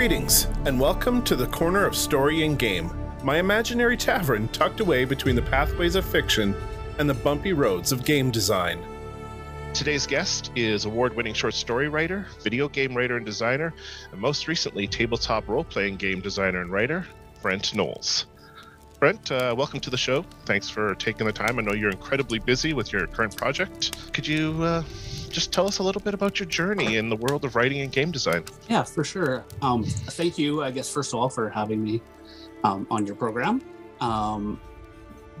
Greetings, and welcome to the corner of story and game, my imaginary tavern tucked away between the pathways of fiction and the bumpy roads of game design. Today's guest is award-winning short story writer, video game writer and designer, and most recently tabletop role-playing game designer and writer, Brent Knowles. Brent, welcome to the show. Thanks for taking the time. I know you're incredibly busy with your current project. Could you just tell us a little bit about your journey in the world of writing and game design? Yeah, for sure. Thank you, I guess, first of all, for having me on your program.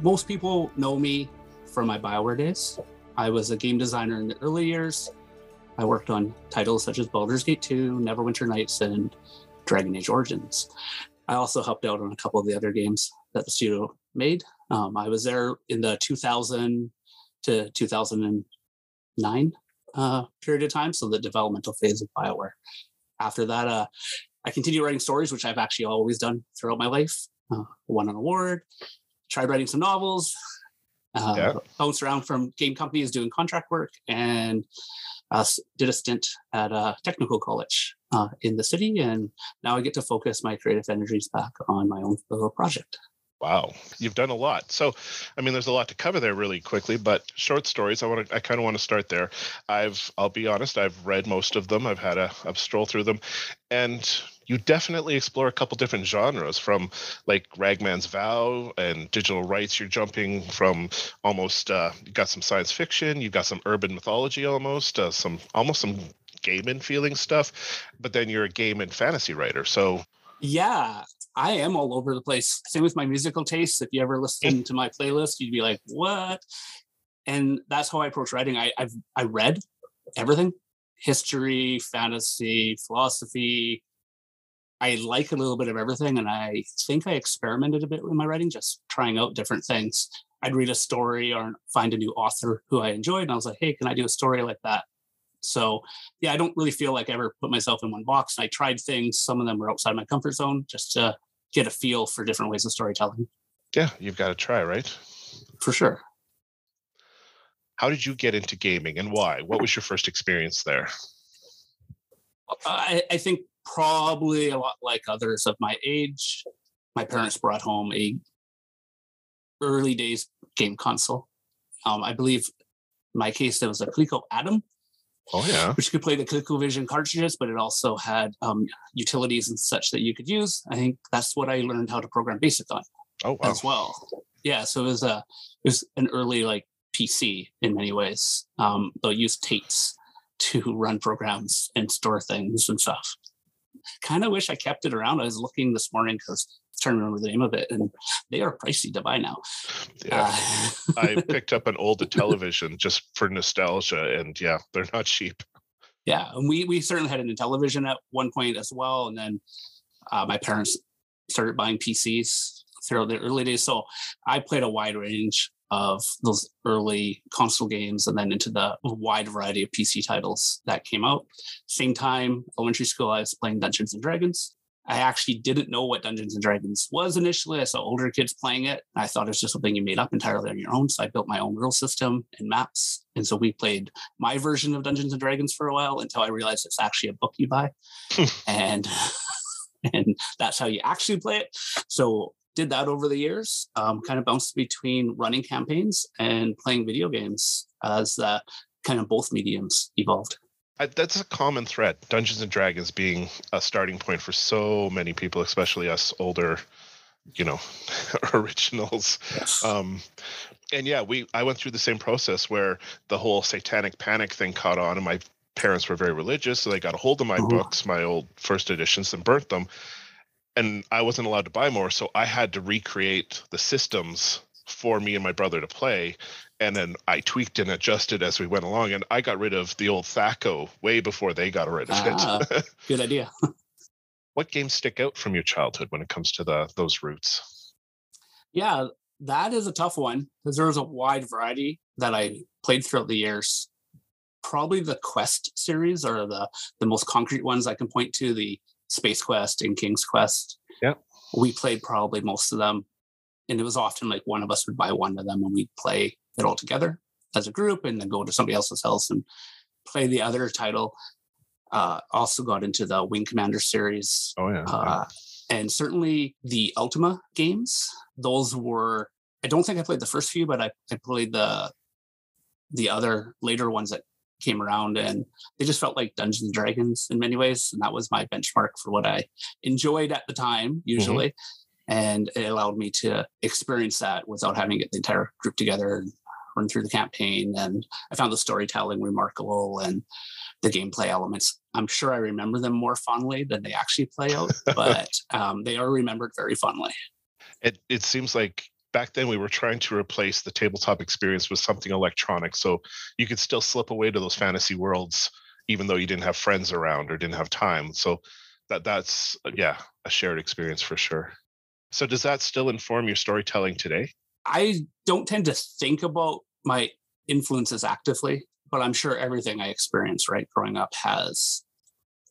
Most people know me from my BioWare days. I was a game designer in the early years. I worked on titles such as Baldur's Gate 2, Neverwinter Nights, and Dragon Age Origins. I also helped out on a couple of the other games that the studio made. I was there in the 2000 to 2009 period of time, so the developmental phase of BioWare. After that, I continued writing stories, which I've actually always done throughout my life. Won an award, tried writing some novels, bounced around from game companies doing contract work, and did a stint at a technical college in the city, and now I get to focus my creative energies back on my own little project. Wow, you've done a lot. So, I mean, there's a lot to cover there really quickly, but short stories, I kind of want to start there. I'll be honest, I've read most of them. I've strolled through them, and you definitely explore a couple different genres, from like Ragman's Vow and digital rights. You're jumping from almost, you got some science fiction, you've got some urban mythology almost, some Gaiman feeling stuff, but then you're a Gaiman fantasy writer. So yeah, I am all over the place. Same with my musical tastes. If you ever listen to my playlist, you'd be like, what? And that's how I approach writing. I read everything: history, fantasy, philosophy. I like a little bit of everything, and I think I experimented a bit with my writing, just trying out different things. I'd read a story or find a new author who I enjoyed, and I was like, hey, can I do a story like that? So yeah, I don't really feel like I ever put myself in one box. And I tried things. Some of them were outside my comfort zone, just to get a feel for different ways of storytelling. Yeah, you've got to try, right? For sure. How did you get into gaming, and why? What was your first experience there? I think probably a lot like others of my age. My parents brought home a early days game console. I believe in my case, there was a Coleco Adam. Oh, yeah. Which could play the ColecoVision cartridges, but it also had utilities and such that you could use. I think that's what I learned how to program BASIC on. Oh, wow. As well. Yeah, so it was an early like PC in many ways. They'll use tapes to run programs and store things and stuff. Kind of wish I kept it around. I was looking this morning because I trying to remember the name of it, and they are pricey to buy now. Yeah, I picked up an old Intellivision just for nostalgia, and yeah, they're not cheap. Yeah, and we certainly had an Intellivision at one point as well, and then my parents started buying PCs throughout the early days, so I played a wide range of those early console games and then into the wide variety of PC titles that came out. Same time, elementary school, I was playing Dungeons and Dragons. I actually didn't know what Dungeons and Dragons was initially. I saw older kids playing it. I thought it was just something you made up entirely on your own. So I built my own rule system and maps. And so we played my version of Dungeons and Dragons for a while until I realized it's actually a book you buy. and that's how you actually play it. So did that over the years, kind of bounced between running campaigns and playing video games as kind of both mediums evolved. That's a common thread, Dungeons and Dragons being a starting point for so many people, especially us older, originals. Yes. And yeah, I went through the same process where the whole satanic panic thing caught on, and my parents were very religious, so they got a hold of my books, my old first editions, and burnt them. And I wasn't allowed to buy more, so I had to recreate the systems for me and my brother to play. And then I tweaked and adjusted as we went along, and I got rid of the old Thaco way before they got rid of it. Good idea. What games stick out from your childhood when it comes to those roots? Yeah, that is a tough one because there was a wide variety that I played throughout the years. Probably the Quest series are the most concrete ones I can point to, the Space Quest and King's Quest. Yeah. We played probably most of them, and it was often like one of us would buy one of them and we'd play it all together as a group and then go to somebody else's house and play the other title. Also got into the Wing Commander series. Oh, yeah. And certainly the Ultima games. Those were, I don't think I played the first few, but I played the other later ones that came around, and they just felt like Dungeons and Dragons in many ways. And that was my benchmark for what I enjoyed at the time, usually. Mm-hmm. And it allowed me to experience that without having to get the entire group together and run through the campaign. And I found the storytelling remarkable and the gameplay elements. I'm sure I remember them more fondly than they actually play out, but they are remembered very fondly. It seems like back then we were trying to replace the tabletop experience with something electronic. So you could still slip away to those fantasy worlds, even though you didn't have friends around or didn't have time. So that's, yeah, a shared experience for sure. So does that still inform your storytelling today? I don't tend to think about my influences actively, but I'm sure everything I experienced, right, growing up has,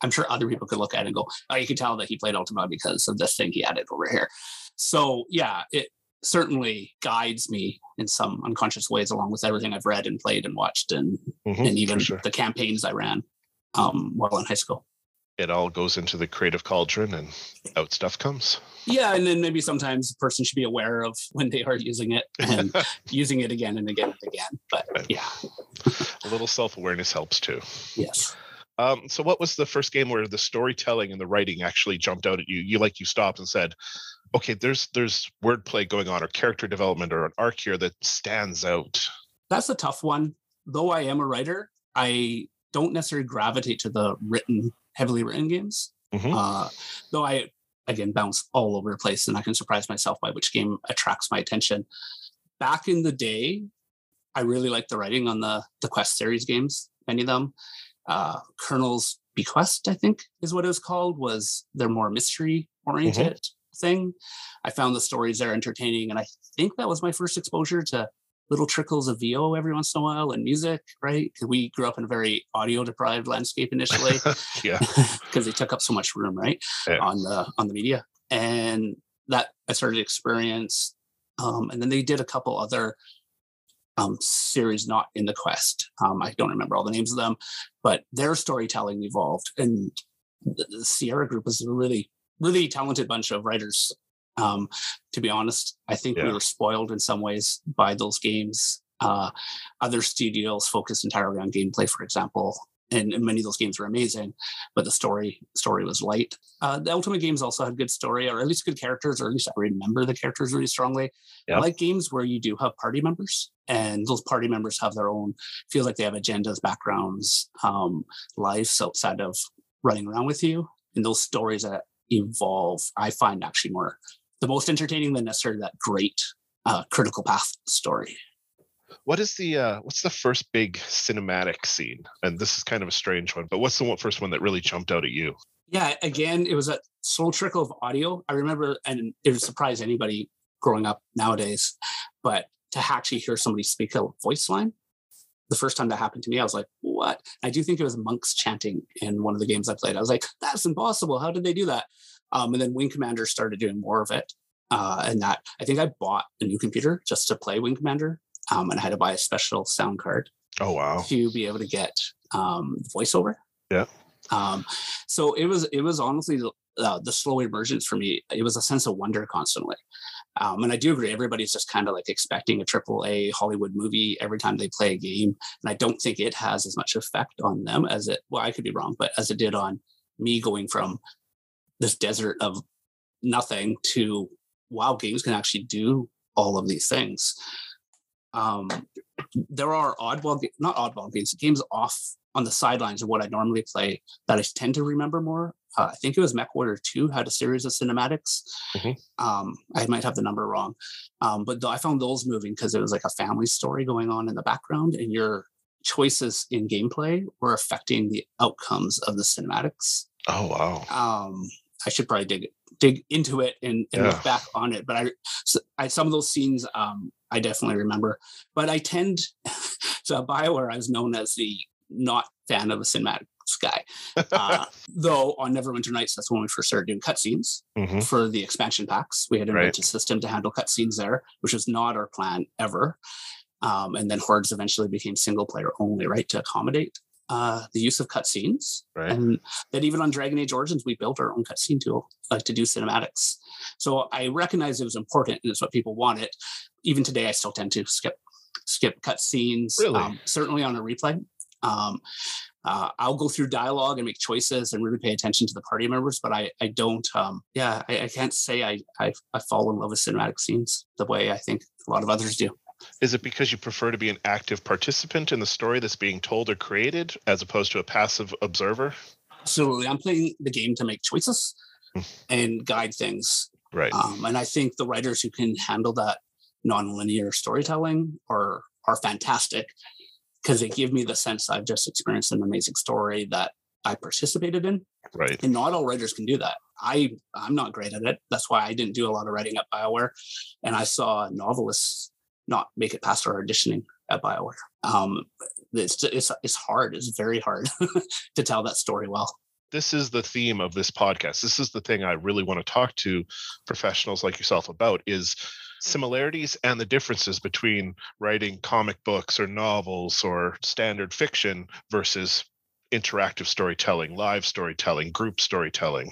I'm sure other people could look at it and go, oh, you can tell that he played Ultima because of this thing he added over here. So yeah, it certainly guides me in some unconscious ways along with everything I've read and played and watched and, and even sure. the campaigns I ran while in high school. It all goes into the creative cauldron and out stuff comes. Yeah, and then maybe sometimes a person should be aware of when they are using it and using it again and again and again. But yeah. A little self-awareness helps too. Yes. So what was the first game where the storytelling and the writing actually jumped out at you? You stopped and said, okay, there's wordplay going on or character development or an arc here that stands out. That's a tough one. Though I am a writer, I don't necessarily gravitate to the heavily written games. Mm-hmm. Though I, again, bounce all over the place and I can surprise myself by which game attracts my attention. Back in the day, I really liked the writing on the Quest series games, many of them. Colonel's Bequest, I think is what it was called, was their more mystery-oriented thing. I found the stories there entertaining, and I think that was my first exposure to little trickles of VO every once in a while and music, right? We grew up in a very audio-deprived landscape initially. Yeah. Because they took up so much room, right? Yeah. On the media. And that I started to experience. And then they did a couple other series not in the Quest. I don't remember all the names of them, but their storytelling evolved. And the Sierra group was a really, really talented bunch of writers. To be honest, I think we were spoiled in some ways by those games. Other studios focused entirely on gameplay, for example, and many of those games were amazing, but the story was light. The Ultimate games also had good story, or at least good characters, or at least I remember the characters really strongly. Yeah. I like games where you do have party members, and those party members have their own, feel like they have agendas, backgrounds, lives outside of running around with you, and those stories that evolve, I find actually more the most entertaining than necessarily that great critical path story. What is the what's the first big cinematic scene? And this is kind of a strange one, but what's the first one that really jumped out at you? Yeah, again, it was a slow trickle of audio. I remember, and it would surprise anybody growing up nowadays, but to actually hear somebody speak a voice line, the first time that happened to me, I was like, what? I do think it was monks chanting in one of the games I played. I was like, that's impossible. How did they do that? And then Wing Commander started doing more of it. And that, I think I bought a new computer just to play Wing Commander. And I had to buy a special sound card. Oh, wow. To be able to get voiceover. Yeah. So it was honestly the slow emergence for me. It was a sense of wonder constantly. And I do agree, everybody's just kind of like expecting a AAA Hollywood movie every time they play a game. And I don't think it has as much effect on them as it, well, I could be wrong, but as it did on me going from this desert of nothing to, wow, games can actually do all of these things. There are games off on the sidelines of what I normally play that I tend to remember more. I think it was MechWarrior 2 had a series of cinematics. Mm-hmm. I might have the number wrong. But I found those moving because it was like a family story going on in the background, and your choices in gameplay were affecting the outcomes of the cinematics. Oh, wow. I should probably dig into it and look back on it. But I some of those scenes I definitely remember. But I tend to BioWare, I was known as the not fan of a cinematic guy. Though on Neverwinter Nights, that's when we first started doing cutscenes for the expansion packs. We had invented a system to handle cutscenes there, which was not our plan ever. And then Hordes eventually became single player only, right, to accommodate the use of cutscenes. Right. And that even on Dragon Age Origins, we built our own cutscene tool to do cinematics. So I recognize it was important and it's what people wanted. Even today, I still tend to skip cutscenes, really? Certainly on a replay. I'll go through dialogue and make choices and really pay attention to the party members, but I don't, I can't say I fall in love with cinematic scenes the way I think a lot of others do. Is it because you prefer to be an active participant in the story that's being told or created as opposed to a passive observer? Absolutely. I'm playing the game to make choices and guide things. Right. And I think the writers who can handle that nonlinear storytelling are fantastic, because they give me the sense that I've just experienced an amazing story that I participated in. Right. And not all writers can do that. I'm not great at it. That's why I didn't do a lot of writing at BioWare. And I saw novelists not make it past our auditioning at BioWare. It's hard. It's very hard to tell that story well. This is the theme of this podcast. This is the thing I really want to talk to professionals like yourself about, is similarities and the differences between writing comic books or novels or standard fiction versus interactive storytelling, live storytelling, group storytelling.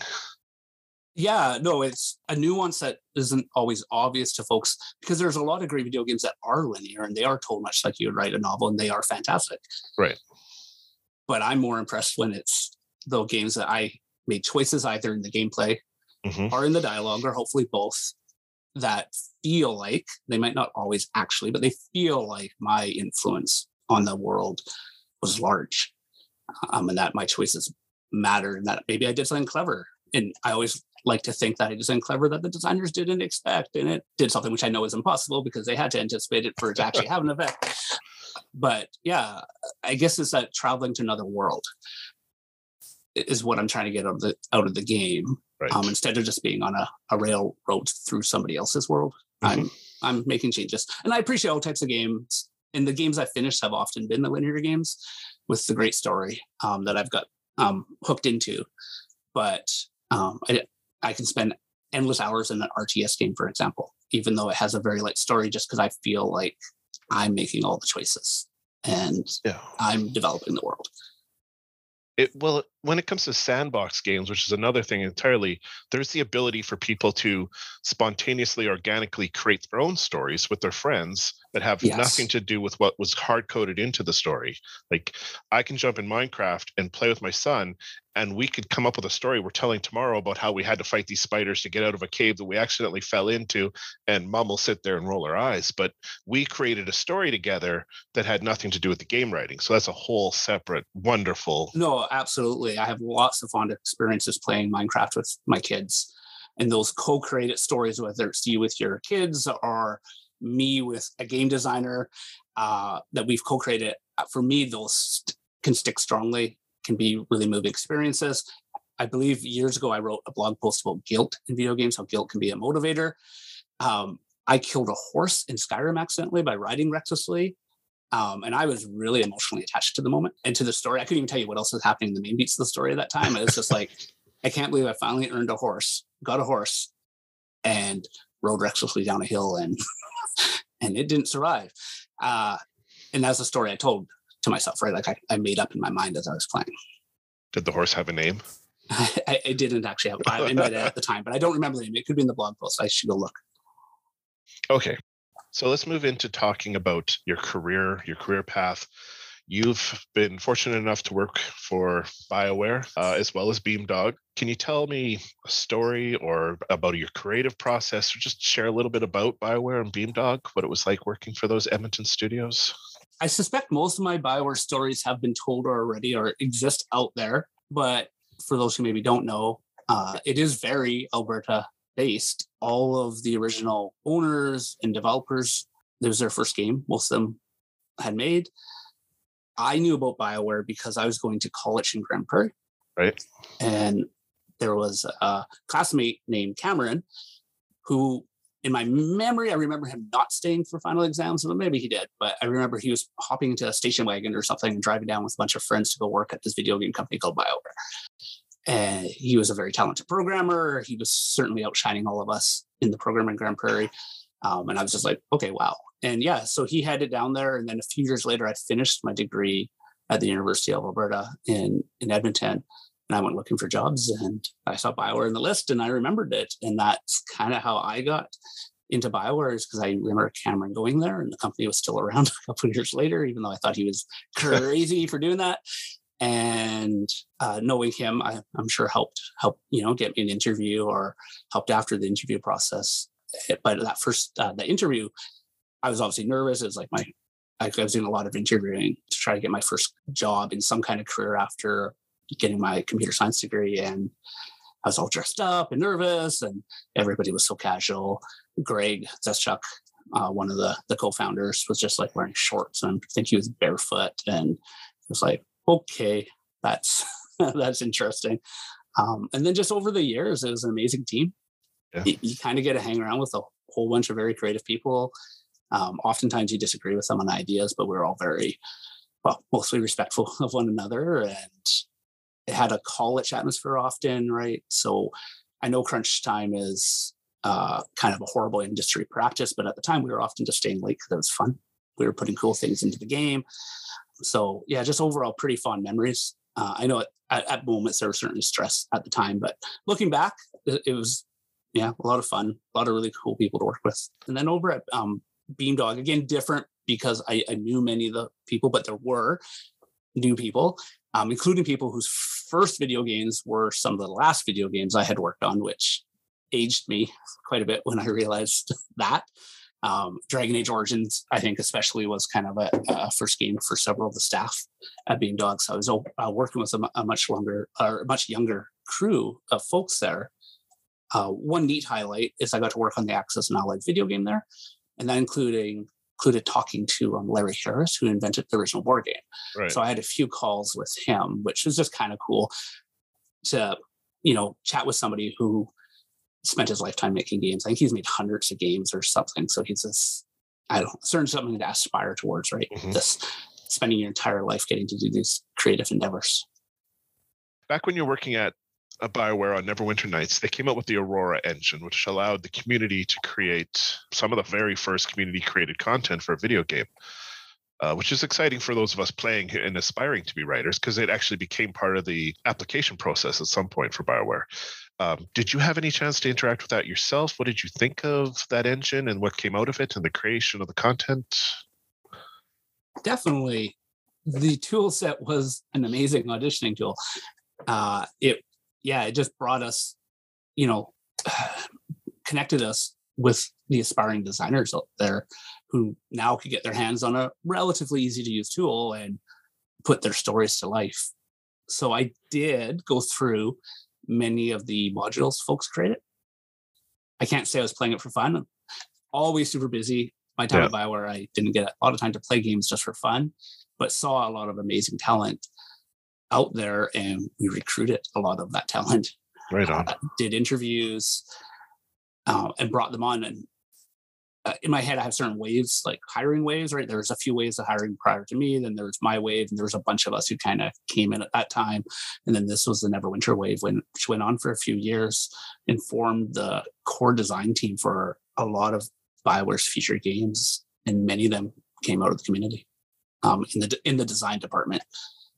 Yeah, no, it's a nuance that isn't always obvious to folks, because there's a lot of great video games that are linear and they are told much like you would write a novel, and they are fantastic. Right. But I'm more impressed when it's the games that I made choices either in the gameplay or in the dialogue, or hopefully both, that feel like, they might not always actually, but they feel like my influence on the world was large, and that my choices mattered, and that maybe I did something clever. And I always like to think that I did something clever that the designers didn't expect, and it did something which I know is impossible because they had to anticipate it for it to actually have an effect. But yeah, I guess it's that traveling to another world is what I'm trying to get out of the game. Right. Instead of just being on a railroad through somebody else's world, I'm making changes. And I appreciate all types of games. And the games I finished have often been the linear games with the great story that I've got hooked into. But I can spend endless hours in an RTS game, for example, even though it has a very light story, just because I feel like I'm making all the choices and I'm developing the world. Well, when it comes to sandbox games, which is another thing entirely, there's the ability for people to spontaneously, organically create their own stories with their friends that have nothing to do with what was hard-coded into the story. Like, I can jump in Minecraft and play with my son, and we could come up with a story we're telling tomorrow about how we had to fight these spiders to get out of a cave that we accidentally fell into, and mom will sit there and roll her eyes. But we created a story together that had nothing to do with the game writing. So that's a whole separate, wonderful... No, absolutely. I have lots of fond experiences playing Minecraft with my kids, and those co-created stories, whether it's you with your kids or me with a game designer that we've co-created, for me those can stick strongly, can be really moving experiences. I believe years ago I wrote a blog post about guilt in video games, how guilt can be a motivator. I killed a horse in Skyrim accidentally by riding recklessly. And I was really emotionally attached to the moment and to the story. I couldn't even tell you what else was happening in the main beats of the story at that time. It was just like, I can't believe I finally earned a horse, got a horse, and rode recklessly down a hill, and it didn't survive. And that's the story I told to myself, right? Like I made up in my mind as I was playing. Did the horse have a name? I didn't actually have a name at the time, but I don't remember the name. It could be in the blog post. I should go look. Okay. So let's move into talking about your career path. You've been fortunate enough to work for BioWare as well as Beamdog. Can you tell me a story or about your creative process, or just share a little bit about BioWare and Beamdog, what it was like working for those Edmonton studios? I suspect most of my BioWare stories have been told already or exist out there. But for those who maybe don't know, it is very Alberta-based. All of the original owners and developers, it was their first game. Most of them had made. I knew about BioWare because I was going to college in Grand Prairie. Right. And there was a classmate named Cameron who, in my memory, I remember him not staying for final exams, but maybe he did. But I remember he was hopping into a station wagon or something and driving down with a bunch of friends to go work at this video game company called BioWare. And he was a very talented programmer. He was certainly outshining all of us in the program in Grand Prairie. And I was just like, okay, wow. And yeah, so he headed down there. And then a few years later, I finished my degree at the University of Alberta in Edmonton. And I went looking for jobs and I saw BioWare in the list and I remembered it. And that's kind of how I got into BioWare, is because I remember Cameron going there and the company was still around a couple of years later, even though I thought he was crazy for doing that. And knowing him, I'm sure helped, you know, get me an interview or helped after the interview process. But that first, the interview, I was obviously nervous. It was like I was doing a lot of interviewing to try to get my first job in some kind of career after getting my computer science degree. And I was all dressed up and nervous, and everybody was so casual. Greg Zeschuk, one of the co-founders, was just like wearing shorts, and I think he was barefoot. And it was like, okay, that's interesting. And then just over the years, it was an amazing team. Yeah. You kind of get to hang around with a whole bunch of very creative people. Oftentimes you disagree with them on ideas, but we're all very, well, mostly respectful of one another. And it had a college atmosphere often, right? So I know crunch time is kind of a horrible industry practice, but at the time we were often just staying late because it was fun. We were putting cool things into the game. So yeah, just overall pretty fond memories. I know at moments there was certainly stress at the time, but looking back, it was, yeah, a lot of fun, a lot of really cool people to work with. And then over at Beamdog, again, different because I knew many of the people, but there were new people, including people whose first video games were some of the last video games I had worked on, which aged me quite a bit when I realized that. Dragon Age Origins, I think especially, was kind of a first game for several of the staff at Beamdog. So I was working with a much longer or much younger crew of folks there. One neat highlight is I got to work on the Axis and Allied video game there, and that included talking to Larry Harris, who invented the original board game. Right. So I had a few calls with him, which was just kind of cool to, you know, chat with somebody who spent his lifetime making games. I think he's made hundreds of games or something. So he's this, I don't know, certainly something to aspire towards, right? Mm-hmm. This spending your entire life getting to do these creative endeavors. Back when you're working at a BioWare on Neverwinter Nights, they came up with the Aurora engine, which allowed the community to create some of the very first community created content for a video game, which is exciting for those of us playing and aspiring to be writers, because it actually became part of the application process at some point for BioWare. Did you have any chance to interact with that yourself? What did you think of that engine and what came out of it and the creation of the content? Definitely. The tool set was an amazing auditioning tool. It just brought us, you know, connected us with the aspiring designers out there who now could get their hands on a relatively easy to use tool and put their stories to life. So I did go through many of the modules folks created. I can't say I was playing it for fun. I'm always super busy. My time at BioWare, I didn't get a lot of time to play games just for fun, but saw a lot of amazing talent out there, and we recruited a lot of that talent. Right on. Did interviews and brought them on. And in my head, I have certain waves, like hiring waves, right? There was a few waves of hiring prior to me, then there was my wave, and there was a bunch of us who kind of came in at that time. And then this was the Neverwinter wave, which went on for a few years and formed the core design team for a lot of BioWare's featured games. And many of them came out of the community in the design department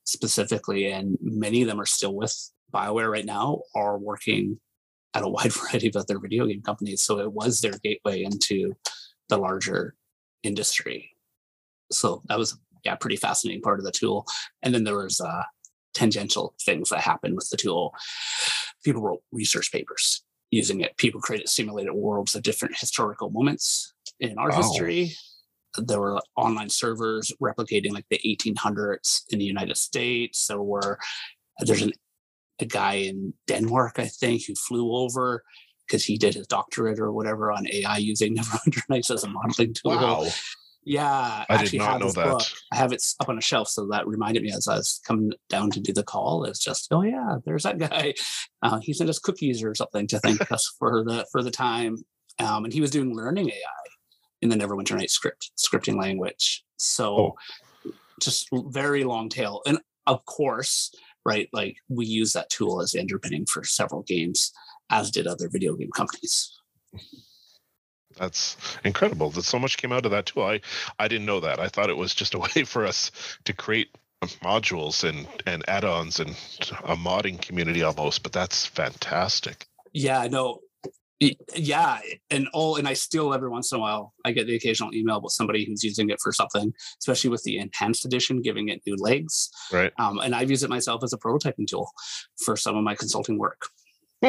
specifically. And many of them are still with BioWare right now, are working at a wide variety of other video game companies. So it was their gateway into the larger industry. So that was a pretty fascinating part of the tool. And then there was tangential things that happened with the tool. People wrote research papers using it. People created simulated worlds of different historical moments in our history. There were online servers replicating like the 1800s in the United States. There's a guy in Denmark, I think, who flew over because he did his doctorate or whatever on AI using Neverwinter Nights as a modeling tool. Wow. Yeah. I actually did not know that. Book. I have it up on a shelf, so that reminded me as I was coming down to do the call. It's just, oh yeah, there's that guy. He sent us cookies or something to thank us for the time. And he was doing learning AI in the Neverwinter Nights scripting language. So just very long tail. And of course, right, like we use that tool as underpinning for several games, as did other video game companies. That's incredible that so much came out of that tool. I didn't know that. I thought it was just a way for us to create modules and add-ons and a modding community almost, but that's fantastic. Yeah, no. Yeah, and I still every once in a while I get the occasional email with somebody who's using it for something, especially with the enhanced edition, giving it new legs. Right. And I've used it myself as a prototyping tool for some of my consulting work.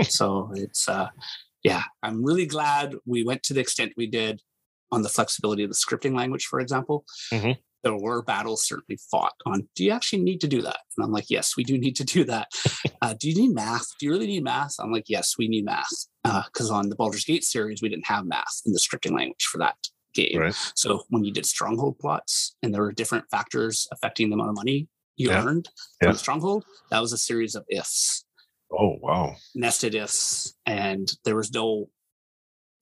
So it's I'm really glad we went to the extent we did on the flexibility of the scripting language, for example. Mm-hmm. There were battles certainly fought on, do you actually need to do that? And I'm like, yes, we do need to do that. Do you need math? Do you really need math? I'm like, yes, we need math. Because on the Baldur's Gate series, we didn't have math in the scripting language for that game. Right. So when you did stronghold plots and there were different factors affecting the amount of money you earned from stronghold, that was a series of ifs. Oh, wow. Nested ifs. And there was no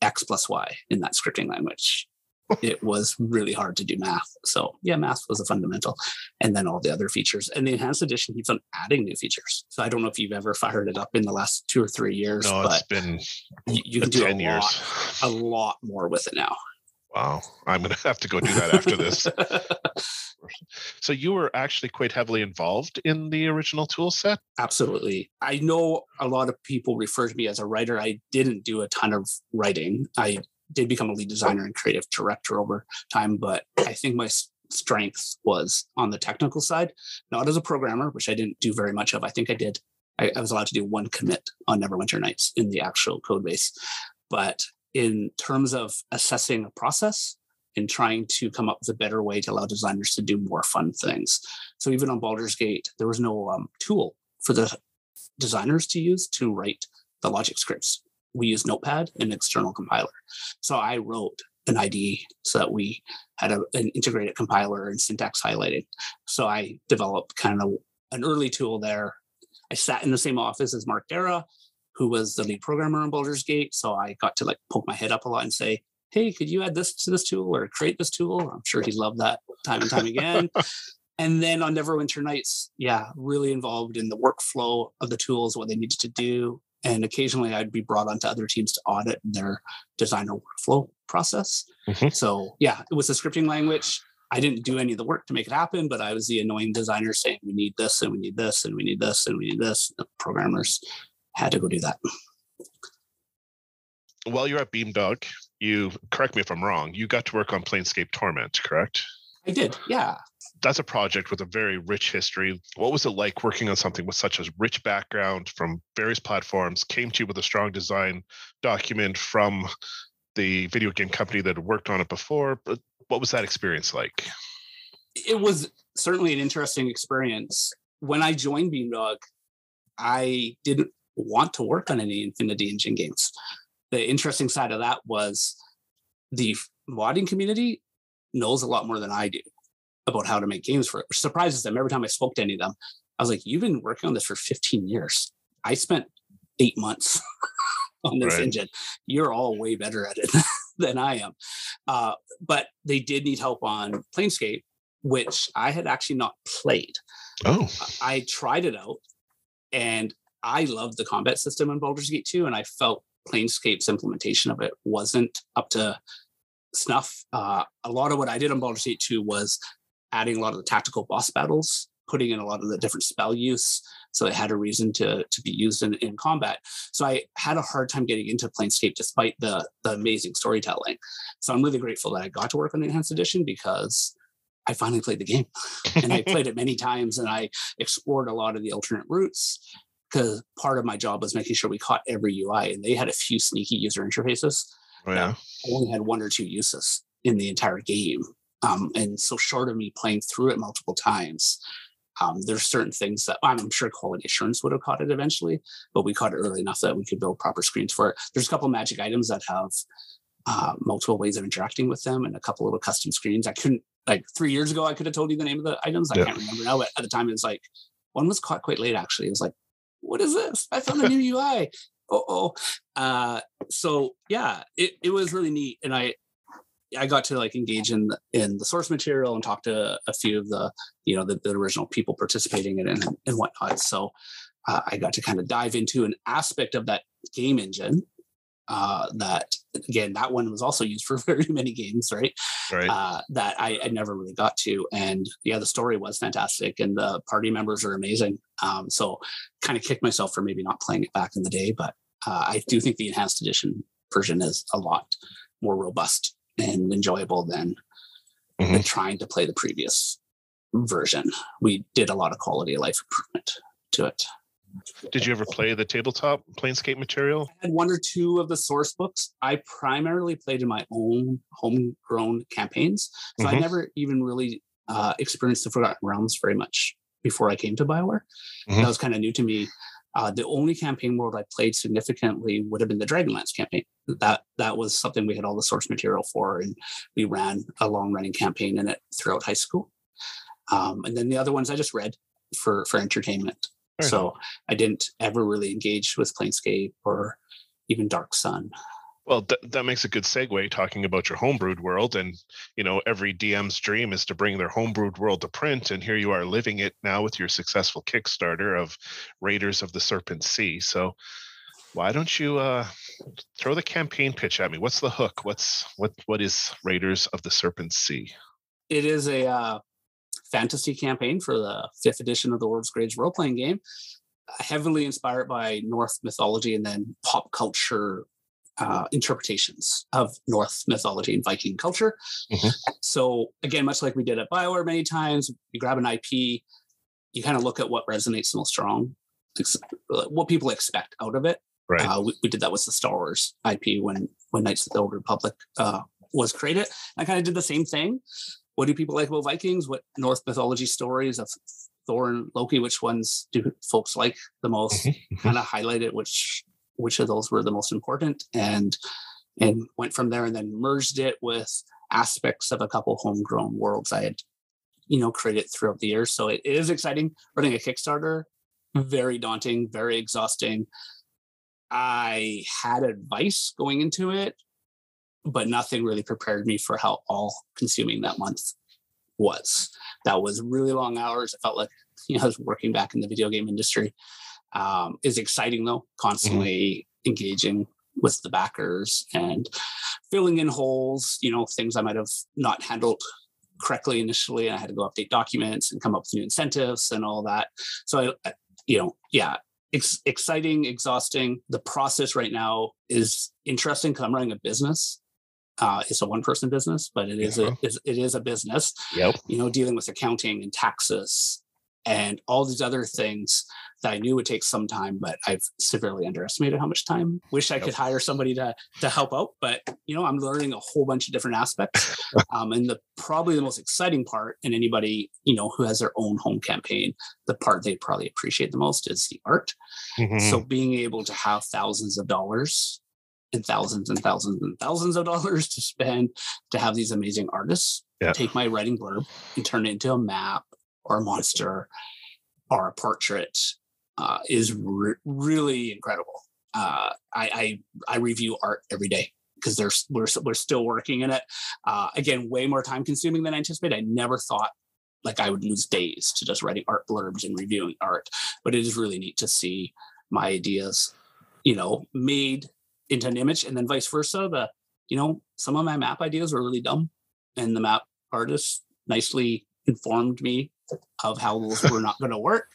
X plus Y in that scripting language. It was really hard to do math. So yeah, math was a fundamental. And then all the other features. And the enhanced edition keeps on adding new features. So I don't know if you've ever fired it up in the last 2 or 3 years. No, it's but been you can do 10 years. A lot more with it now. Wow. I'm going to have to go do that after this. So you were actually quite heavily involved in the original tool set? Absolutely. I know a lot of people refer to me as a writer. I didn't do a ton of writing. I did become a lead designer and creative director over time, but I think my strength was on the technical side, not as a programmer, which I didn't do very much of. I think I did. I was allowed to do one commit on Neverwinter Nights in the actual code base. But in terms of assessing a process and trying to come up with a better way to allow designers to do more fun things. So even on Baldur's Gate, there was no tool for the designers to use to write the logic scripts. We used Notepad and an external compiler. So I wrote an IDE so that we had an integrated compiler and syntax highlighting. So I developed kind of an early tool there. I sat in the same office as Mark Dara, who was the lead programmer on Baldur's Gate. So I got to like poke my head up a lot and say, hey, could you add this to this tool or create this tool? I'm sure he loved that time and time again. And then on Neverwinter Nights, really involved in the workflow of the tools, what they needed to do. And occasionally I'd be brought onto other teams to audit their designer workflow process. Mm-hmm. So it was a scripting language. I didn't do any of the work to make it happen, but I was the annoying designer saying, we need this and we need this and we need this and we need this. The programmers had to go do that. While you're at Beamdog, you, correct me if I'm wrong, you got to work on Planescape Torment, correct? I did, yeah. That's a project with a very rich history. What was it like working on something with such a rich background from various platforms, came to you with a strong design document from the video game company that had worked on it before? What was that experience like? It was certainly an interesting experience. When I joined Beamdog, I didn't want to work on any Infinity Engine games. The interesting side of that was the modding community knows a lot more than I do about how to make games for it, which surprises them. Every time I spoke to any of them, I was like, you've been working on this for 15 years. I spent 8 months on this engine. You're all way better at it than I am. But they did need help on Planescape, which I had actually not played. Oh, I tried it out and I loved the combat system in Baldur's Gate 2. And I felt Planescape's implementation of it wasn't up to snuff. A lot of what I did on Baldur's Gate 2 was adding a lot of the tactical boss battles, putting in a lot of the different spell use, so it had a reason to be used in combat. So I had a hard time getting into Planescape despite the amazing storytelling. So I'm really grateful that I got to work on the Enhanced Edition because I finally played the game. And I played it many times and I explored a lot of the alternate routes because part of my job was making sure we caught every UI, and they had a few sneaky user interfaces. Oh, yeah. Only had 1 or 2 uses in the entire game. And so short of me playing through it multiple times, there's certain things that I'm sure quality assurance would have caught it eventually, but we caught it early enough that we could build proper screens for it. There's a couple of magic items that have multiple ways of interacting with them and a couple little custom screens. I couldn't, like 3 years ago, I could have told you the name of the items. I can't remember now, but at the time it was like, one was caught quite late, actually. It was like, what is this? I found a new UI. So yeah, it was really neat. And I got to like engage in the source material and talk to a few of the original people participating in it and whatnot. So I got to kind of dive into an aspect of that game engine that again, that one was also used for very many games, right? Right. That I never really got to. And yeah, the story was fantastic and the party members are amazing. So kind of kicked myself for maybe not playing it back in the day, but I do think the enhanced edition version is a lot more robust and enjoyable than mm-hmm. trying to play the previous version. We did a lot of quality of life improvement to it. Did you ever play the tabletop Planescape material? I had one or two of the source books. I primarily played in my own homegrown campaigns. So mm-hmm. I never even really experienced the Forgotten Realms very much before I came to BioWare. Mm-hmm. That was kind of new to me. The only campaign world I played significantly would have been the Dragonlance campaign. That was something we had all the source material for, and we ran a long-running campaign in it throughout high school. And then the other ones I just read for entertainment. Fair so enough. I didn't ever really engage with Planescape or even Dark Sun. Well, that makes a good segue talking about your homebrewed world. And, you know, every DM's dream is to bring their homebrewed world to print. And here you are living it now with your successful Kickstarter of Raiders of the Serpent Sea. So why don't you throw the campaign pitch at me? What's the hook? What is Raiders of the Serpent Sea? It is a fantasy campaign for the 5th edition of the World's Greatest Role-Playing Game, heavily inspired by Norse mythology and then pop culture interpretations of Norse mythology and Viking culture. Mm-hmm. So again, much like we did at BioWare many times, you grab an IP, you kind of look at what resonates most strong, what people expect out of it. Right. We did that with the Star Wars IP when Knights of the Old Republic was created. I kind of did the same thing. What do people like about Vikings? What Norse mythology stories of Thor and Loki? Which ones do folks like the most? Kind of highlighted which of those were the most important, and went from there, and then merged it with aspects of a couple homegrown worlds I had, created throughout the year. So it is exciting. Running a Kickstarter, very daunting, very exhausting. I had advice going into it, but nothing really prepared me for how all-consuming that month was. That was really long hours. I felt like I was working back in the video game industry. It's exciting, though, constantly mm-hmm. engaging with the backers and filling in holes, things I might have not handled correctly initially, and I had to go update documents and come up with new incentives and all that. So, it's exciting, exhausting. The process right now is interesting because I'm running a business. It's a one-person business, but it is a business. Yep. Dealing with accounting and taxes and all these other things that I knew would take some time, but I've severely underestimated how much time. Wish I could hire somebody to help out, but I'm learning a whole bunch of different aspects. And probably the most exciting part, and anybody who has their own home campaign, the part they probably appreciate the most is the art. Mm-hmm. So being able to have thousands of dollars. And thousands and thousands and thousands of dollars to spend to have these amazing artists take my writing blurb and turn it into a map or a monster or a portrait is really incredible. I review art every day because we're still working in it. Again, way more time consuming than I anticipated. I never thought I would lose days to just writing art blurbs and reviewing art, but it is really neat to see my ideas, made into an image, and then vice versa. But some of my map ideas were really dumb, and the map artist nicely informed me of how those were not going to work,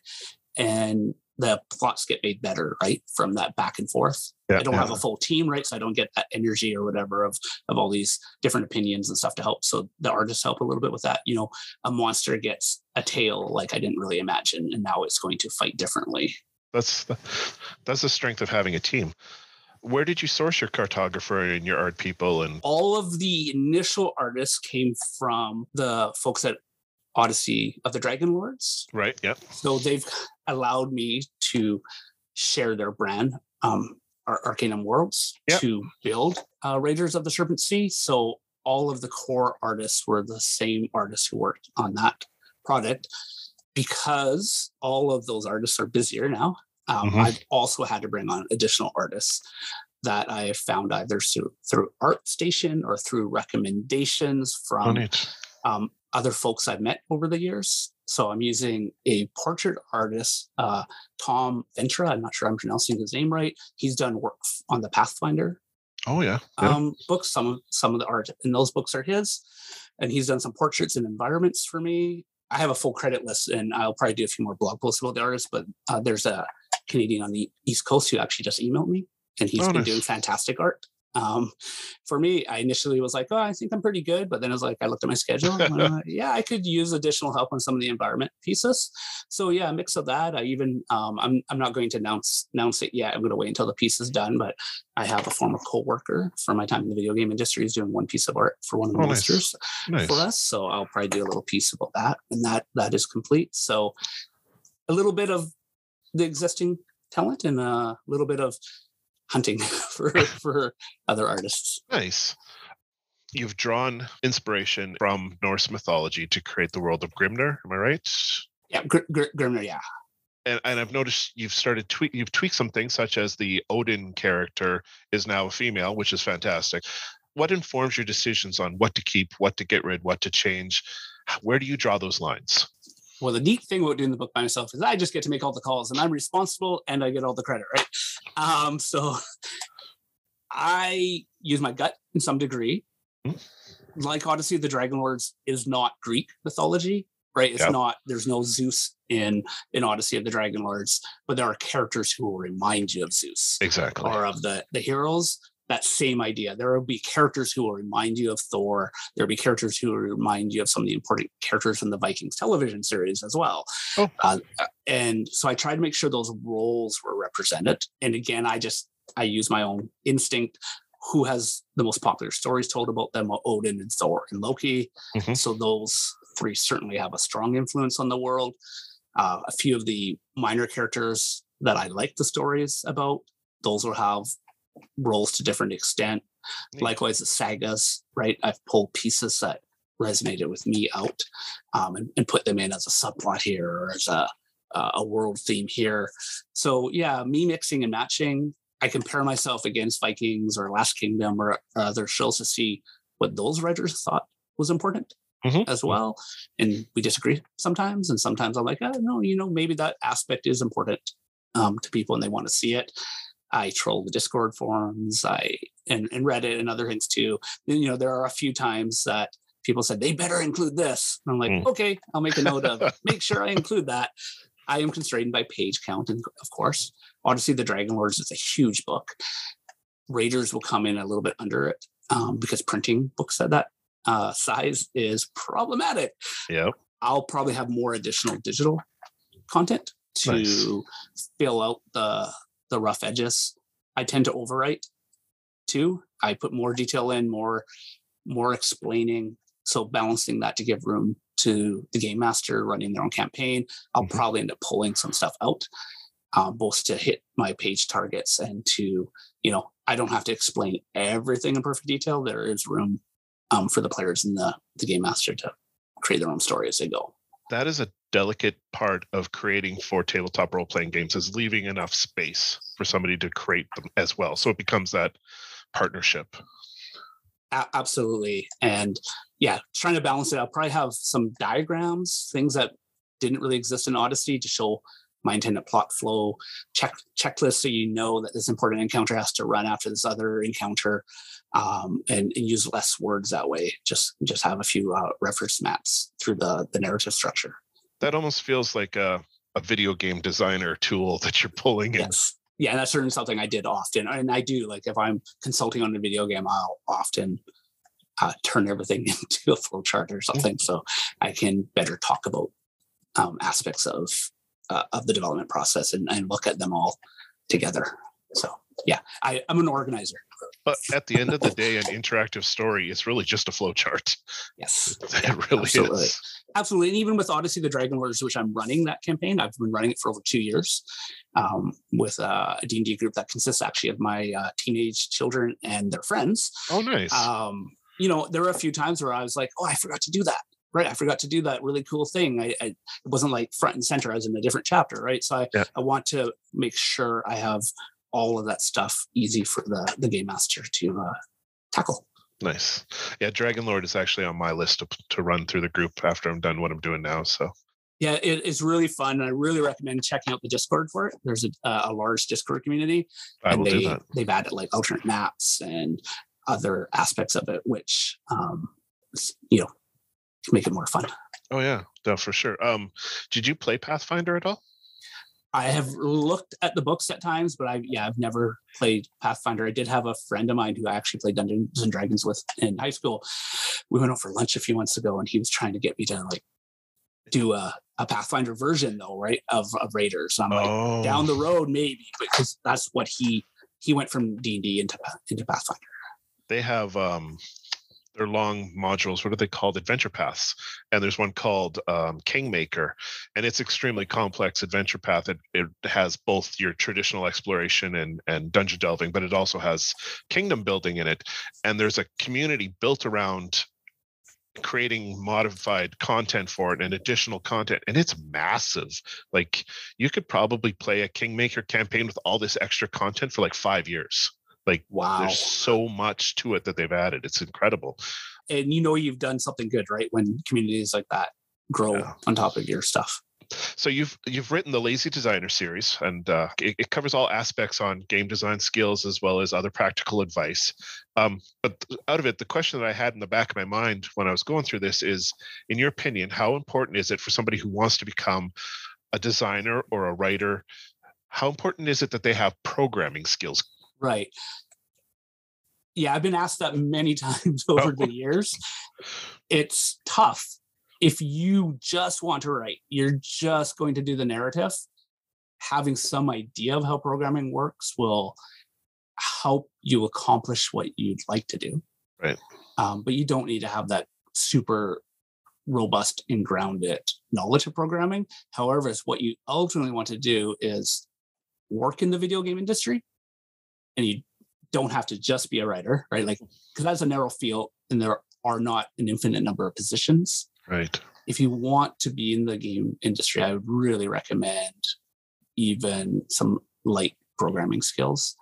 and the plots get made better right from that back and forth. I don't have a full team, right, so I don't get that energy or whatever of all these different opinions and stuff to help. So the artists help a little bit with that. A monster gets a tail I didn't really imagine, and now it's going to fight differently. That's the strength of having a team. Where did you source your cartographer and your art people? And all of the initial artists came from the folks at Odyssey of the Dragonlords. Right. Yeah. So they've allowed me to share their brand, our Arcanum Worlds, to build Raiders of the Serpent Sea. So all of the core artists were the same artists who worked on that product, because all of those artists are busier now. Mm-hmm. I've also had to bring on additional artists that I have found either through ArtStation or through recommendations from other folks I've met over the years. So I'm using a portrait artist, Tom Ventra. I'm not sure I'm pronouncing his name right. He's done work on the Pathfinder Oh yeah. Books, some of the art in those books are his, and he's done some portraits and environments for me. I have a full credit list, and I'll probably do a few more blog posts about the artists, but there's a Canadian on the East Coast who actually just emailed me, and he's been doing fantastic art. For me, I initially was like, oh, I think I'm pretty good. But then I was like, I looked at my schedule. And, yeah, I could use additional help on some of the environment pieces. So yeah, a mix of that. I even, I'm not going to announce it yet. I'm going to wait until the piece is done, but I have a former coworker from my time in the video game industry who's doing one piece of art for one of the monsters for us. So I'll probably do a little piece about that, and that is complete. So a little bit of the existing talent and a little bit of hunting for other artists. Nice. You've drawn inspiration from Norse mythology to create the world of Grimnir. Am I right? Yeah, Grimnir. Yeah. And I've noticed you've tweaked some things, such as the Odin character is now a female, which is fantastic. What informs your decisions on what to keep, what to get rid, what to change? Where do you draw those lines? Well, the neat thing about doing the book by myself is I just get to make all the calls, and I'm responsible, and I get all the credit, right? So I use my gut in some degree. Like Odyssey of the Dragonlords is not Greek mythology, right? It's not, there's no Zeus in Odyssey of the Dragonlords, but there are characters who will remind you of Zeus. Exactly. Or of the heroes. That same idea. There will be characters who will remind you of Thor. There'll be characters who will remind you of some of the important characters from the Vikings television series as well. Oh. And so I tried to make sure those roles were represented. And again, I use my own instinct. Who has the most popular stories told about them? Odin and Thor and Loki. Mm-hmm. So those three certainly have a strong influence on the world. A few of the minor characters that I like the stories about, those will have roles to different extent. Likewise, the sagas, right? I've pulled pieces that resonated with me out and put them in as a subplot here or as a world theme here. So yeah, me mixing and matching. I compare myself against Vikings or Last Kingdom or other shows to see what those writers thought was important as well. And we disagree sometimes. And sometimes I'm like, oh, no, maybe that aspect is important to people and they want to see it. I troll the Discord forums, and Reddit and other things too. And, there are a few times that people said, they better include this. And I'm like, okay, I'll make a note of it. Make sure I include that. I am constrained by page count, and of course. Odyssey of the Dragonlords is a huge book. Raiders will come in a little bit under it because printing books at that size is problematic. Yep. I'll probably have more additional digital content to fill out the rough edges. I tend to overwrite too. I put more detail in, more explaining. So balancing that to give room to the game master running their own campaign. I'll probably end up pulling some stuff out, both to hit my page targets and to, I don't have to explain everything in perfect detail. There is room for the players and the game master to create their own story as they go. That is a delicate part of creating for tabletop role-playing games, is leaving enough space for somebody to create them as well. So it becomes that partnership. Absolutely. And yeah, trying to balance it. I'll probably have some diagrams, things that didn't really exist in Odyssey to show my intended plot flow, checklists so you know that this important encounter has to run after this other encounter, and use less words that way. Just have a few reference maps through the narrative structure. That almost feels like a video game designer tool that you're pulling in. Yes. Yeah, and that's certainly something I did often. And I do, like, if I'm consulting on a video game, I'll often turn everything into a flow chart or something so I can better talk about aspects of the development process and look at them all together. So, yeah, I'm an organizer. But at the end of the day, an interactive story is really just a flow chart. Yes. It really is. Absolutely. And even with Odyssey the Dragonlords, which I'm running that campaign, I've been running it for over 2 years with a D&D group that consists actually of my teenage children and their friends. Oh, nice. There were a few times where I was like, oh, I forgot to do that. Right. I forgot to do that really cool thing. It wasn't like front and center. I was in a different chapter. Right. So I want to make sure I have all of that stuff easy for the game master to tackle. Nice. Yeah, Dragonlord is actually on my list to run through the group after I'm done what I'm doing now. So Yeah, it is really fun. And I really recommend checking out the Discord for it. There's a large Discord community. They've added like alternate maps and other aspects of it, which, can make it more fun. Oh, yeah, no, for sure. Did you play Pathfinder at all? I have looked at the books at times, but I've never played Pathfinder. I did have a friend of mine who I actually played Dungeons and Dragons with in high school. We went out for lunch a few months ago, and he was trying to get me to like do a Pathfinder version, though, right, of Raiders. So I'm like, down the road, maybe, because that's what he went from D&D into Pathfinder. They have their long modules, what are they called? Adventure paths. And there's one called Kingmaker, and it's extremely complex adventure path. It has both your traditional exploration and dungeon delving, but it also has kingdom building in it. And there's a community built around creating modified content for it and additional content, and it's massive. Like, you could probably play a Kingmaker campaign with all this extra content for like 5 years. Like, wow, there's so much to it that they've added. It's incredible. And you've done something good, right, when communities like that grow on top of your stuff. So you've written the Lazy Designer series, and it covers all aspects on game design skills as well as other practical advice. But out of it, the question that I had in the back of my mind when I was going through this is, in your opinion, how important is it for somebody who wants to become a designer or a writer? How important is it that they have programming skills? Right. Yeah, I've been asked that many times over the years. It's tough. If you just want to write, you're just going to do the narrative, having some idea of how programming works will help you accomplish what you'd like to do. Right. But you don't need to have that super robust and grounded knowledge of programming. However, it's what you ultimately want to do is work in the video game industry, and you don't have to just be a writer, right? Like, because that's a narrow field, and there are not an infinite number of positions. Right. If you want to be in the game industry, I would really recommend even some light programming skills.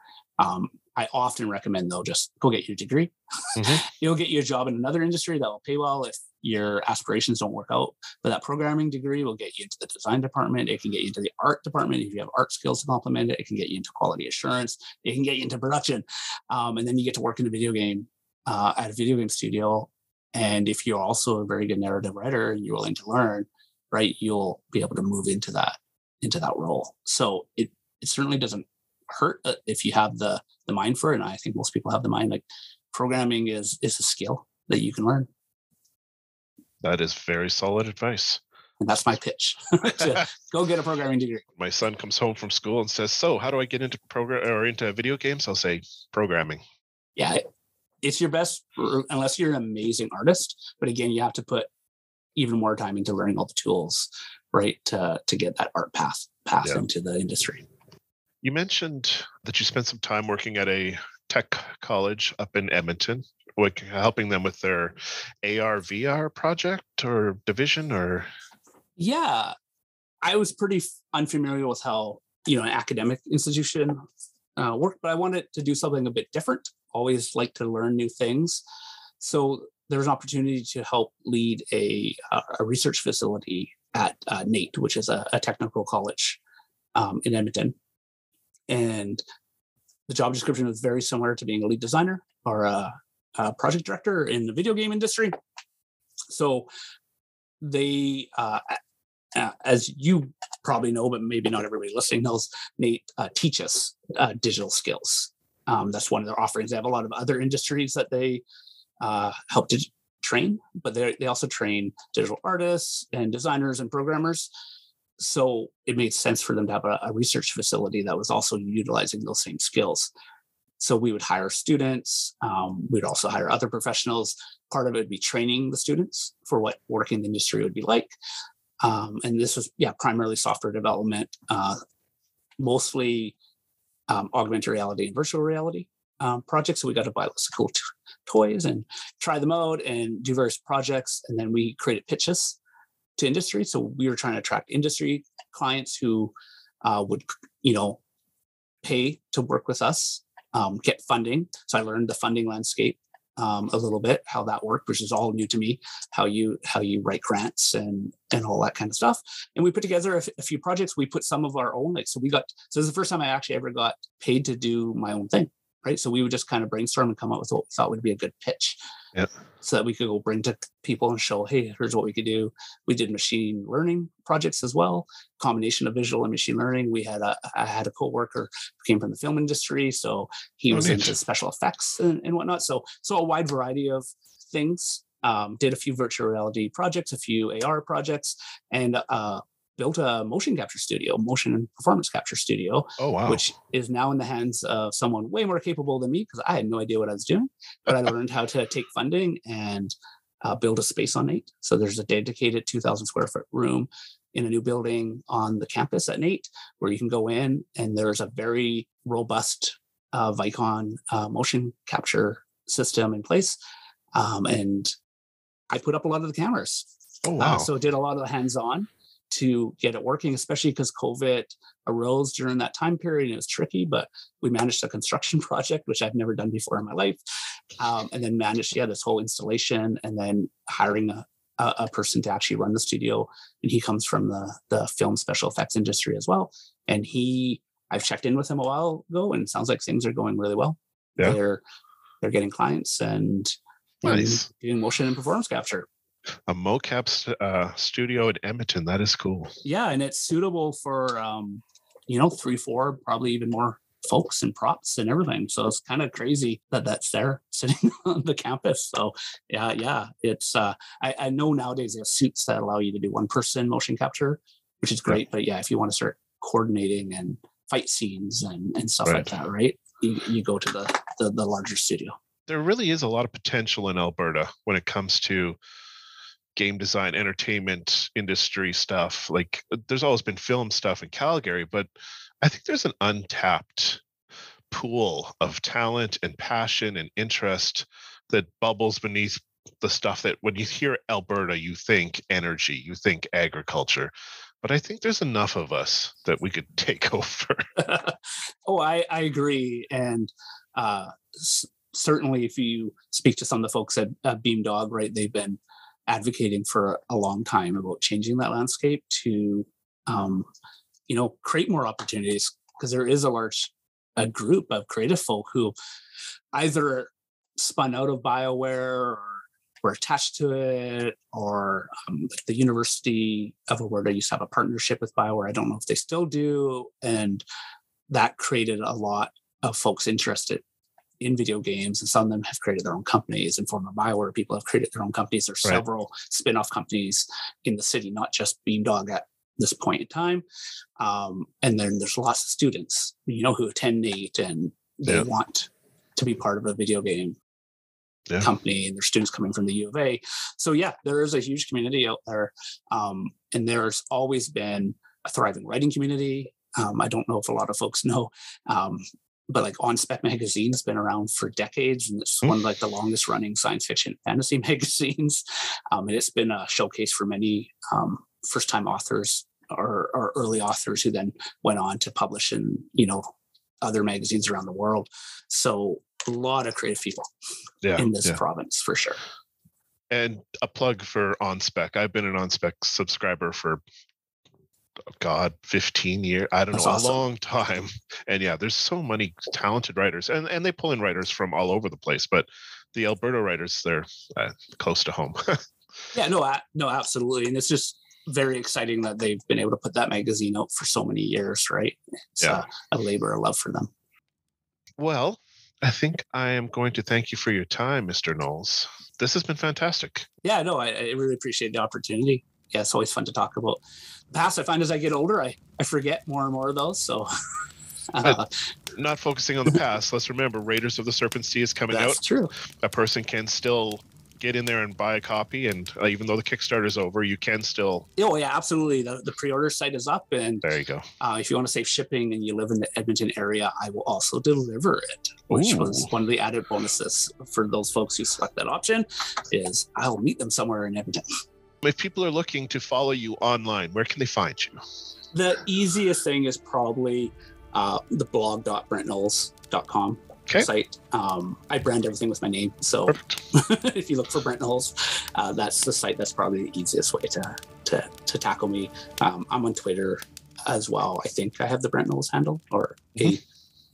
I often recommend, though, just go get your degree. Mm-hmm. You'll get your job in another industry that will pay well if your aspirations don't work out. But that programming degree will get you into the design department. It can get you into the art department. If you have art skills to complement it, it can get you into quality assurance. It can get you into production. And then you get to work in a video game at a video game studio. And if you're also a very good narrative writer and you're willing to learn, right, you'll be able to move into that role. So it certainly doesn't hurt if you have the mind for it. And I think most people have the mind. Like, programming is a skill that you can learn. That is very solid advice. And that's my pitch. Go get a programming degree. My son comes home from school and says, "So, how do I get into video games?" I'll say, "Programming." Yeah. It's your best, unless you're an amazing artist. But again, you have to put even more time into learning all the tools, right, to get that art path into the industry. You mentioned that you spent some time working at a tech college up in Edmonton, like helping them with their AR/VR project or division, or? Yeah, I was pretty unfamiliar with how an academic institution worked, but I wanted to do something a bit different. Always like to learn new things. So there was an opportunity to help lead a research facility at NAIT, which is a technical college in Edmonton. And the job description was very similar to being a lead designer or a project director in the video game industry. So they, as you probably know, but maybe not everybody listening knows, NAIT teaches digital skills. That's one of their offerings. They have a lot of other industries that they help to train, but they also train digital artists and designers and programmers. So it made sense for them to have a research facility that was also utilizing those same skills. So we would hire students. We'd also hire other professionals. Part of it would be training the students for what working in the industry would be like. And this was, primarily software development, mostly augmented reality and virtual reality projects. So we got to buy lots of cool toys and try them out and do various projects. And then we created pitches to industry. So we were trying to attract industry clients who would, pay to work with us, get funding. So I learned the funding landscape a little bit, how that worked, which is all new to me, how you write grants and all that kind of stuff. And we put together a few projects. We put some of our own, so this is the first time I actually ever got paid to do my own thing, right? So we would just kind of brainstorm and come up with what we thought would be a good pitch. Yeah. So that we could go bring to people and show, hey, here's what we could do. We did machine learning projects as well, combination of visual and machine learning. We had I had a coworker who came from the film industry, so he was into special effects and whatnot. So a wide variety of things. Did a few virtual reality projects, a few AR projects, and built a motion and performance capture studio. Oh, wow. Which is now in the hands of someone way more capable than me, because I had no idea what I was doing, but I learned how to take funding and build a space on NAIT. So there's a dedicated 2,000 square foot room in a new building on the campus at NAIT where you can go in, and there's a very robust Vicon motion capture system in place. And I put up a lot of the cameras. Oh, wow. So did a lot of the hands-on to get it working, especially because COVID arose during that time period and it was tricky, but we managed a construction project, which I've never done before in my life. And then managed, this whole installation, and then hiring a person to actually run the studio. And he comes from the film special effects industry as well. And I've checked in with him a while ago, and it sounds like things are going really well. Yeah. They're getting clients and nice. Doing motion and performance capture. A mocap studio in Edmonton. That is cool. Yeah, and it's suitable for 3-4, probably even more folks and props and everything. So it's kind of crazy that that's there sitting on the campus. So yeah, it's I know nowadays they have suits that allow you to do one person motion capture, which is great. Right. But yeah, if you want to start coordinating and fight scenes and stuff right. like that, right? You go to the larger studio. There really is a lot of potential in Alberta when it comes to game design, entertainment industry stuff. Like, there's always been film stuff in Calgary, but I think there's an untapped pool of talent and passion and interest that bubbles beneath the stuff that when you hear Alberta, you think energy, you think agriculture. But I think there's enough of us that we could take over. Oh, I agree. And certainly if you speak to some of the folks at Beamdog, right, they've been advocating for a long time about changing that landscape to, create more opportunities, because there is a large group of creative folk who either spun out of BioWare or were attached to it, or the University of Alberta used to have a partnership with BioWare. I don't know if they still do. And that created a lot of folks interested in video games, and some of them have created their own companies. And former BioWare people have created their own companies. There's right. several spin-off companies in the city, not just Beamdog at this point in time. And then there's lots of students, who attend NAIT and they yeah. want to be part of a video game yeah. company, and there's students coming from the U of A. So yeah, there is a huge community out there. And there's always been a thriving writing community. I don't know if a lot of folks know, but like OnSpec magazine has been around for decades, and it's one of like the longest running science fiction fantasy magazines. And it's been a showcase for many first time authors or early authors who then went on to publish in, other magazines around the world. So a lot of creative people in this province for sure. And a plug for OnSpec. I've been an OnSpec subscriber for 15 years. I don't know. That's awesome. A long time. And yeah, there's so many talented writers, and they pull in writers from all over the place, but the Alberta writers, they're close to home. Yeah, no, absolutely. And it's just very exciting that they've been able to put that magazine out for so many years, right? It's a labor of love for them. Well, I think I am going to thank you for your time, Mr. Knowles. This has been fantastic. Yeah, no, I really appreciate the opportunity. Yeah, it's always fun to talk about the past. I find as I get older, I forget more and more of those. So, not focusing on the past. Let's remember, Raiders of the Serpent Sea is coming out. That's true. A person can still get in there and buy a copy, and even though the Kickstarter is over, you can still. Oh yeah, absolutely. The pre-order site is up, and there you go. If you want to save shipping and you live in the Edmonton area, I will also deliver it, which was one of the added bonuses for those folks who select that option. Is I'll meet them somewhere in Edmonton. If people are looking to follow you online, where can they find you? The easiest thing is probably the blog.brentknowles.com. site. I brand everything with my name, so if you look for Brent Knowles, that's the site. That's probably the easiest way to tackle me. I'm on Twitter as well. I think I have the Brent Knowles handle, or a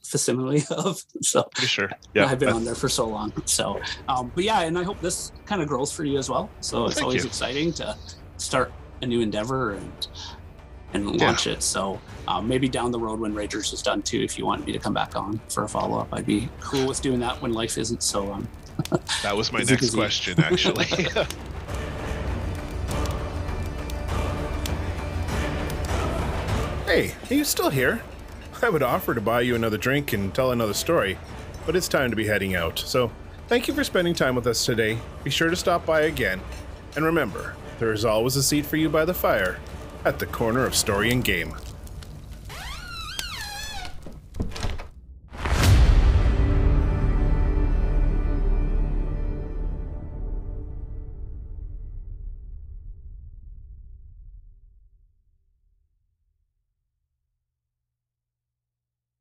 facsimile of. So sure, yeah, I've been on there for so long. So, but yeah, and I hope this kind of grows for you as well. So it's always exciting to start a new endeavor and launch it. So maybe down the road when Ragers is done too, if you want me to come back on for a follow-up, I'd be cool with doing that when life isn't so that was my next question actually. Hey, are you still here? I would offer to buy you another drink and tell another story, but it's time to be heading out. So thank you for spending time with us today. Be sure to stop by again, and remember, there is always a seat for you by the fire at the corner of story and game.